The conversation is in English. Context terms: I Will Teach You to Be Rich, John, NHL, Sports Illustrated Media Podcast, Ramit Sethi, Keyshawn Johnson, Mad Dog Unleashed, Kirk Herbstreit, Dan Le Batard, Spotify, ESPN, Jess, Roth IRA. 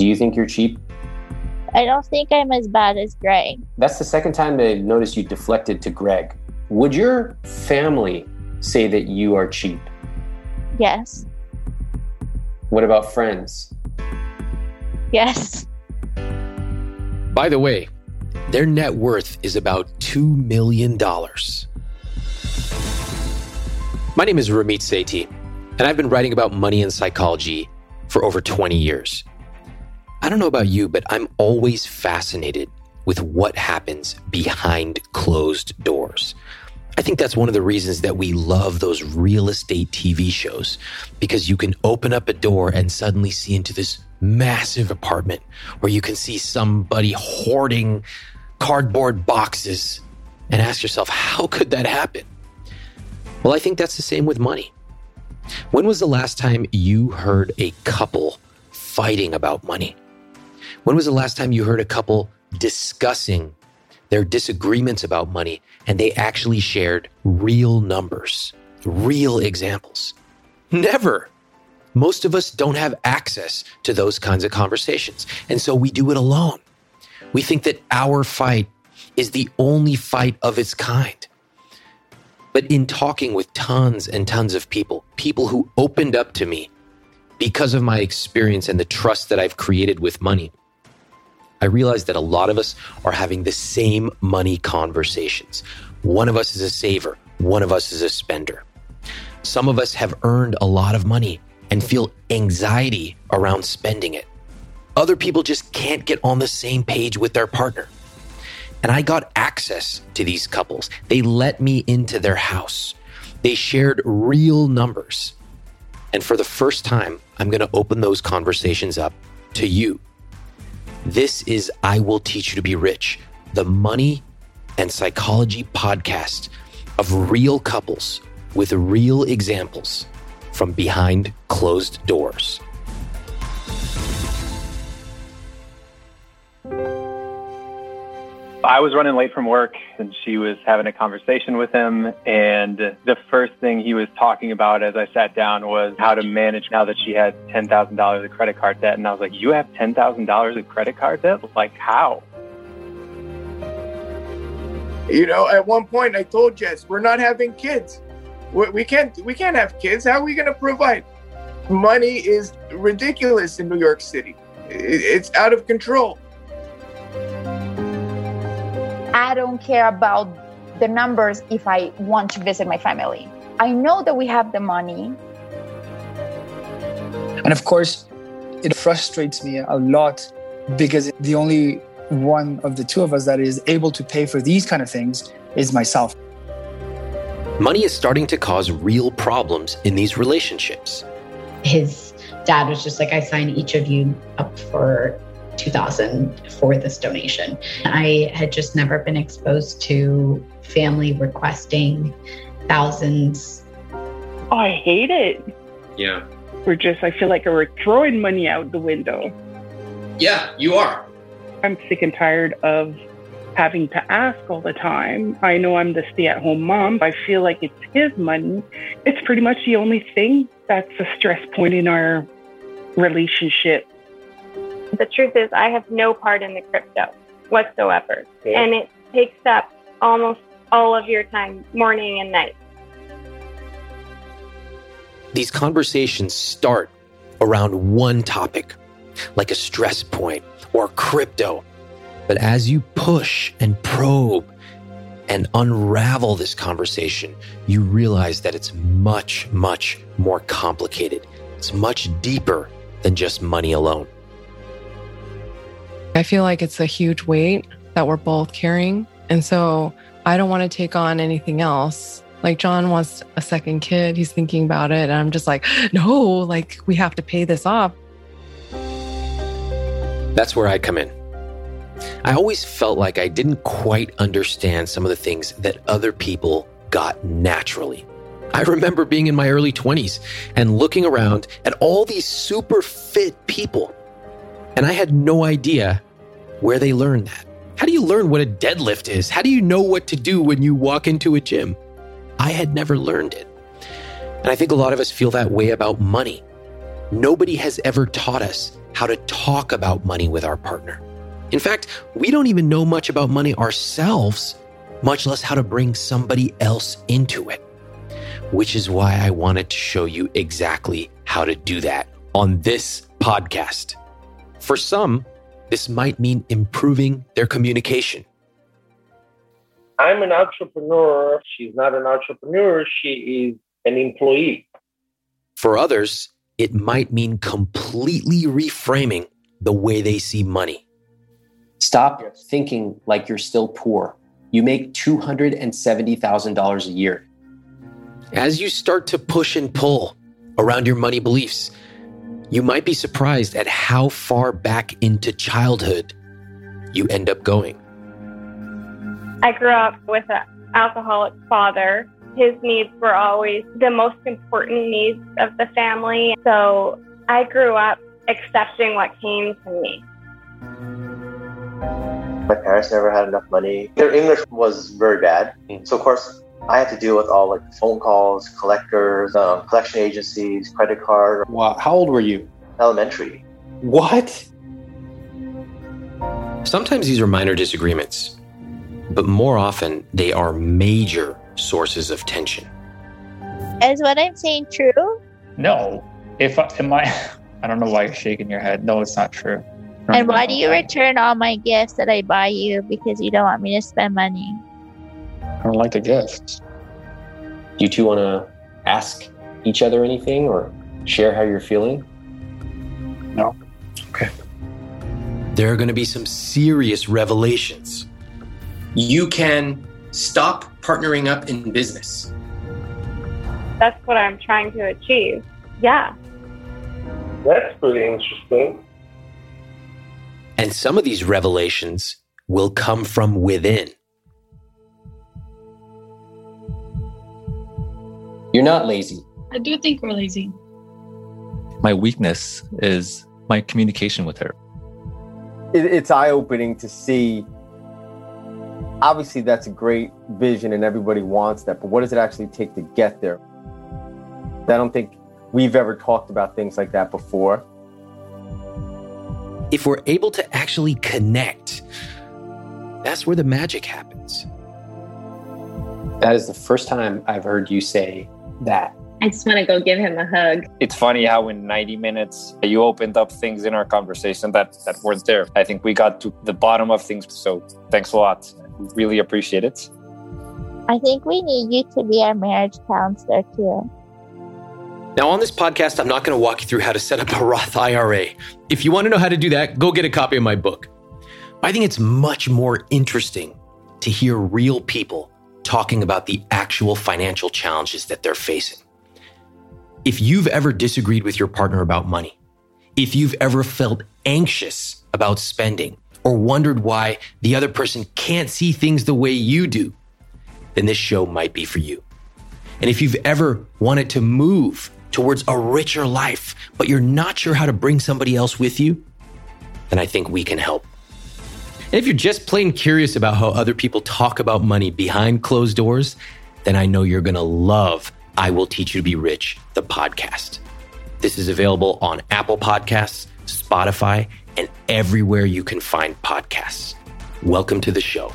Do you think you're cheap? I don't think I'm as bad as Greg. That's the second time they noticed you deflected to Greg. Would your family say that you are cheap? Yes. What about friends? Yes. By the way, their net worth is about $2 million. My name is Ramit Sethi, and I've been writing about money and psychology for over 20 years. I don't know about you, but I'm always fascinated with what happens behind closed doors. I think that's one of the reasons that we love those real estate TV shows, because you can open up a door and suddenly see into this massive apartment where you can see somebody hoarding cardboard boxes and ask yourself, how could that happen? Well, I think that's the same with money. When was the last time you heard a couple fighting about money? When was the last time you heard a couple discussing their disagreements about money, and they actually shared real numbers, real examples? Never. Most of us don't have access to those kinds of conversations, and so we do it alone. We think that our fight is the only fight of its kind. But in talking with tons and tons of people who opened up to me because of my experience and the trust that I've created with money, I realized that a lot of us are having the same money conversations. One of us is a saver. One of us is a spender. Some of us have earned a lot of money and feel anxiety around spending it. Other people just can't get on the same page with their partner. And I got access to these couples. They let me into their house. They shared real numbers. And for the first time, I'm going to open those conversations up to you. This is I Will Teach You to Be Rich, the money and psychology podcast of real couples with real examples from behind closed doors. I was running late from work and she was having a conversation with him. And the first thing he was talking about as I sat down was how to manage now that she had $10,000 of credit card debt. And I was like, you have $10,000 of credit card debt? Like, how? You know, at one point I told Jess, we're not having kids. We can't have kids. How are we going to provide? Money is ridiculous in New York City. It's out of control. I don't care about the numbers if I want to visit my family. I know that we have the money. And of course, it frustrates me a lot because the only one of the two of us that is able to pay for these kind of things is myself. Money is starting to cause real problems in these relationships. His dad was just like, I sign each of you up for $2,000 for this donation. I had just never been exposed to family requesting thousands. Oh, I hate it. Yeah. I feel like we're throwing money out the window. Yeah, you are. I'm sick and tired of having to ask all the time. I know I'm the stay-at-home mom. I feel like it's his money. It's pretty much the only thing that's a stress point in our relationship. The truth is, I have no part in the crypto whatsoever. Yeah. And it takes up almost all of your time, morning and night. These conversations start around one topic, like a stress point or crypto. But as you push and probe and unravel this conversation, you realize that it's much, much more complicated. It's much deeper than just money alone. I feel like it's a huge weight that we're both carrying. And so I don't want to take on anything else. Like John wants a second kid. He's thinking about it. And I'm just like, no, like we have to pay this off. That's where I come in. I always felt like I didn't quite understand some of the things that other people got naturally. I remember being in my early 20s and looking around at all these super fit people. And I had no idea where they learned that. How do you learn what a deadlift is? How do you know what to do when you walk into a gym? I had never learned it. And I think a lot of us feel that way about money. Nobody has ever taught us how to talk about money with our partner. In fact, we don't even know much about money ourselves, much less how to bring somebody else into it, which is why I wanted to show you exactly how to do that on this podcast. For some, this might mean improving their communication. I'm an entrepreneur. She's not an entrepreneur. She is an employee. For others, it might mean completely reframing the way they see money. Stop thinking like you're still poor. You make $270,000 a year. As you start to push and pull around your money beliefs, you might be surprised at how far back into childhood you end up going. I grew up with an alcoholic father. His needs were always the most important needs of the family. So I grew up accepting what came to me. My parents never had enough money. Their English was very bad. So, of course, I had to deal with all like phone calls, collectors, collection agencies, credit card. Wow. How old were you? Elementary. What? Sometimes these are minor disagreements, but more often they are major sources of tension. Is what I'm saying true? No. I don't know why you're shaking your head. No, it's not true. And why do you return all my gifts that I buy you? Because you don't want me to spend money. I don't like the gifts. Do you two want to ask each other anything or share how you're feeling? No. Okay. There are going to be some serious revelations. You can stop partnering up in business. That's what I'm trying to achieve. Yeah. That's pretty interesting. And some of these revelations will come from within. You're not lazy. I do think we're lazy. My weakness is my communication with her. It's eye-opening to see. Obviously, that's a great vision and everybody wants that, but what does it actually take to get there? I don't think we've ever talked about things like that before. If we're able to actually connect, that's where the magic happens. That is the first time I've heard you say that. I just want to go give him a hug. It's funny how in 90 minutes, you opened up things in our conversation that weren't there. I think we got to the bottom of things. So thanks a lot. Really appreciate it. I think we need you to be our marriage counselor too. Now, on this podcast, I'm not going to walk you through how to set up a Roth IRA. If you want to know how to do that, go get a copy of my book. I think it's much more interesting to hear real people talking about the actual financial challenges that they're facing. If you've ever disagreed with your partner about money, if you've ever felt anxious about spending or wondered why the other person can't see things the way you do, then this show might be for you. And if you've ever wanted to move towards a richer life, but you're not sure how to bring somebody else with you, then I think we can help. And if you're just plain curious about how other people talk about money behind closed doors, then I know you're going to love I Will Teach You to Be Rich, the podcast. This is available on Apple Podcasts, Spotify, and everywhere you can find podcasts. Welcome to the show.